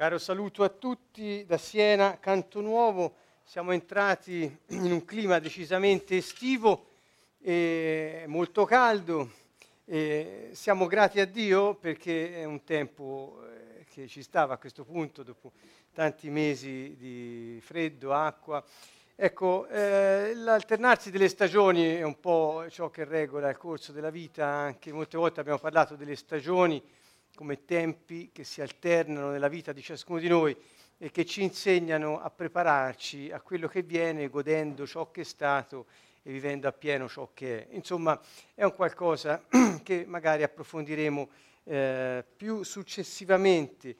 Caro saluto a tutti da Siena, Cantonuovo. Siamo entrati in un clima decisamente estivo, molto caldo. Siamo grati a Dio perché è un tempo che ci stava a questo punto, dopo tanti mesi di freddo, acqua. Ecco, l'alternarsi delle stagioni è un po' ciò che regola il corso della vita, anche molte volte abbiamo parlato delle stagioni come tempi che si alternano nella vita di ciascuno di noi e che ci insegnano a prepararci a quello che viene, godendo ciò che è stato e vivendo appieno ciò che è. Insomma, è un qualcosa che magari approfondiremo più successivamente.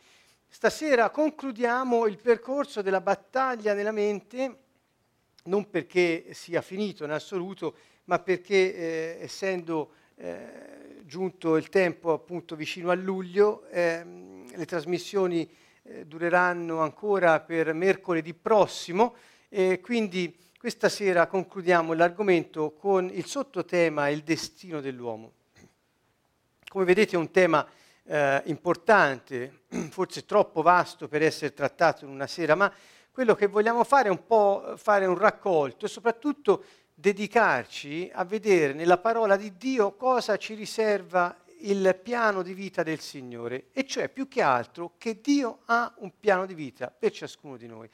Stasera concludiamo il percorso della battaglia nella mente, non perché sia finito in assoluto, ma perché essendo giunto il tempo appunto vicino a luglio, le trasmissioni dureranno ancora per mercoledì prossimo, quindi questa sera concludiamo l'argomento con il sottotema Il destino dell'uomo. Come vedete è un tema importante, forse troppo vasto per essere trattato in una sera, ma quello che vogliamo fare è un po' fare un raccolto e soprattutto dedicarci a vedere nella parola di Dio cosa ci riserva il piano di vita del Signore, e cioè più che altro che Dio ha un piano di vita per ciascuno di noi.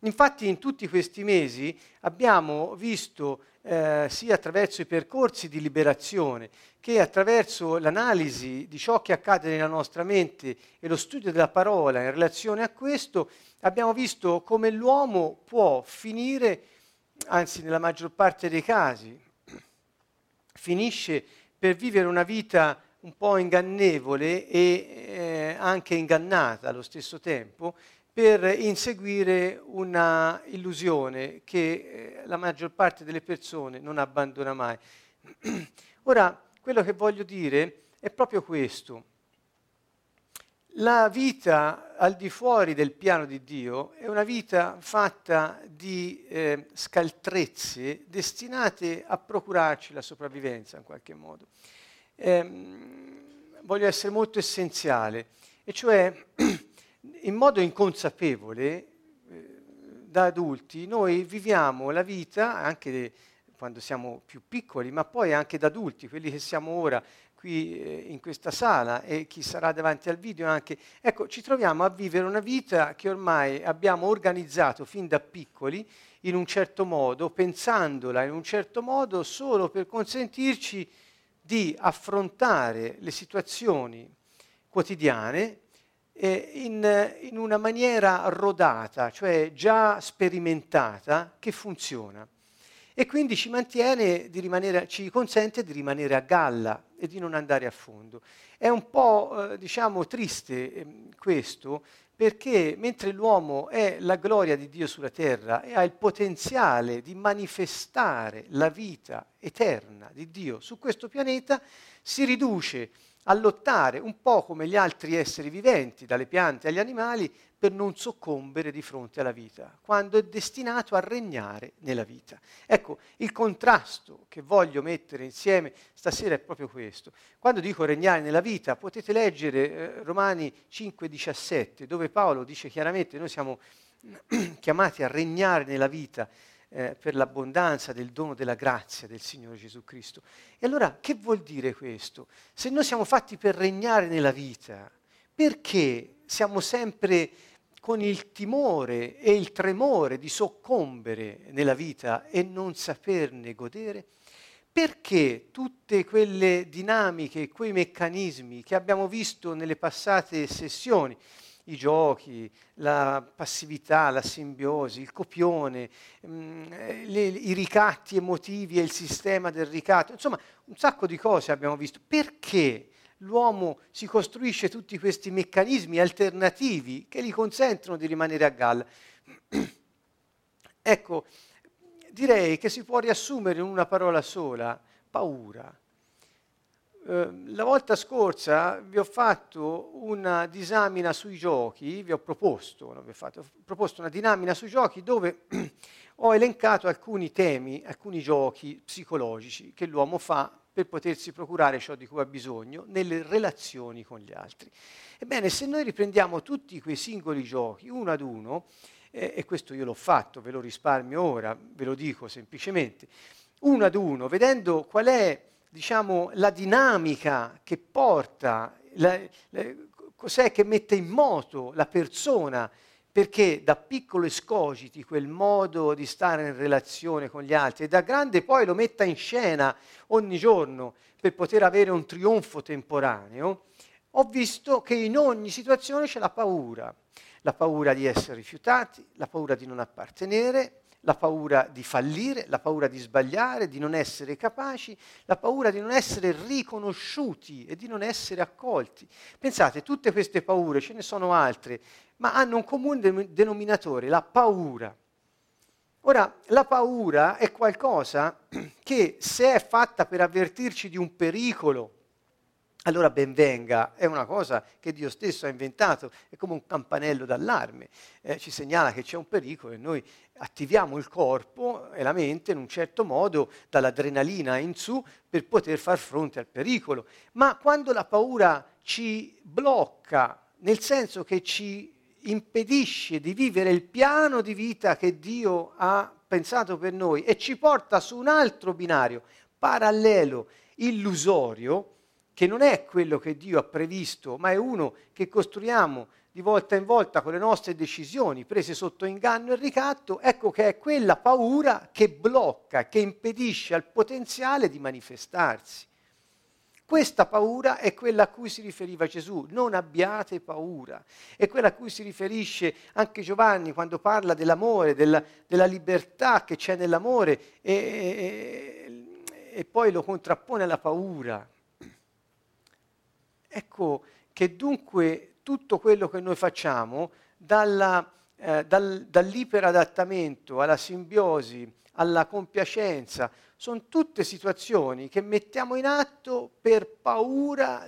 Infatti in tutti questi mesi abbiamo visto sia attraverso i percorsi di liberazione che attraverso l'analisi di ciò che accade nella nostra mente e lo studio della parola in relazione a questo, abbiamo visto come l'uomo può finire, anzi nella maggior parte dei casi, finisce per vivere una vita un po' ingannevole e anche ingannata allo stesso tempo, per inseguire una illusione che la maggior parte delle persone non abbandona mai. Ora, quello che voglio dire è proprio questo. La vita al di fuori del piano di Dio è una vita fatta di scaltrezze destinate a procurarci la sopravvivenza in qualche modo. Voglio essere molto essenziale, e cioè in modo inconsapevole, da adulti, noi viviamo la vita, anche quando siamo più piccoli, ma poi anche da adulti, quelli che siamo ora qui in questa sala e chi sarà davanti al video anche. Ecco, ci troviamo a vivere una vita che ormai abbiamo organizzato fin da piccoli in un certo modo, pensandola in un certo modo solo per consentirci di affrontare le situazioni quotidiane in una maniera rodata, cioè già sperimentata, che funziona. E quindi ci consente di rimanere a galla e di non andare a fondo. È un po', triste questo, perché mentre l'uomo è la gloria di Dio sulla terra e ha il potenziale di manifestare la vita eterna di Dio su questo pianeta, si riduce a lottare un po' come gli altri esseri viventi, dalle piante agli animali, per non soccombere di fronte alla vita, quando è destinato a regnare nella vita. Ecco, il contrasto che voglio mettere insieme stasera è proprio questo. Quando dico regnare nella vita, potete leggere Romani 5,17, dove Paolo dice chiaramente noi siamo chiamati a regnare nella vita, per l'abbondanza del dono della grazia del Signore Gesù Cristo. E allora che vuol dire questo? Se noi siamo fatti per regnare nella vita, perché siamo sempre con il timore e il tremore di soccombere nella vita e non saperne godere? Perché tutte quelle dinamiche, quei meccanismi che abbiamo visto nelle passate sessioni, i giochi, la passività, la simbiosi, il copione, i ricatti emotivi e il sistema del ricatto, insomma un sacco di cose abbiamo visto. Perché l'uomo si costruisce tutti questi meccanismi alternativi che gli consentono di rimanere a galla? Ecco, direi che si può riassumere in una parola sola: paura. La volta scorsa vi ho fatto una disamina sui giochi, vi ho proposto una disamina sui giochi dove ho elencato alcuni temi, alcuni giochi psicologici che l'uomo fa per potersi procurare ciò di cui ha bisogno nelle relazioni con gli altri. Ebbene, se noi riprendiamo tutti quei singoli giochi uno ad uno, e questo io l'ho fatto, ve lo risparmio ora, ve lo dico semplicemente, uno ad uno, vedendo qual è, diciamo, la dinamica che porta, cos'è che mette in moto la persona, perché da piccolo escogiti quel modo di stare in relazione con gli altri e da grande poi lo metta in scena ogni giorno per poter avere un trionfo temporaneo, ho visto che in ogni situazione c'è la paura di essere rifiutati, la paura di non appartenere, la paura di fallire, la paura di sbagliare, di non essere capaci, la paura di non essere riconosciuti e di non essere accolti. Pensate, tutte queste paure, ce ne sono altre, ma hanno un comune denominatore, la paura. Ora, la paura è qualcosa che, se è fatta per avvertirci di un pericolo, allora ben venga, è una cosa che Dio stesso ha inventato, è come un campanello d'allarme, ci segnala che c'è un pericolo e noi attiviamo il corpo e la mente in un certo modo, dall'adrenalina in su, per poter far fronte al pericolo. Ma quando la paura ci blocca, nel senso che ci impedisce di vivere il piano di vita che Dio ha pensato per noi e ci porta su un altro binario, parallelo, illusorio, che non è quello che Dio ha previsto, ma è uno che costruiamo di volta in volta con le nostre decisioni prese sotto inganno e ricatto, ecco che è quella paura che blocca, che impedisce al potenziale di manifestarsi. Questa paura è quella a cui si riferiva Gesù, non abbiate paura, è quella a cui si riferisce anche Giovanni quando parla dell'amore, della libertà che c'è nell'amore e poi lo contrappone alla paura. Ecco che dunque tutto quello che noi facciamo, dall'iperadattamento alla simbiosi, alla compiacenza, sono tutte situazioni che mettiamo in atto per paura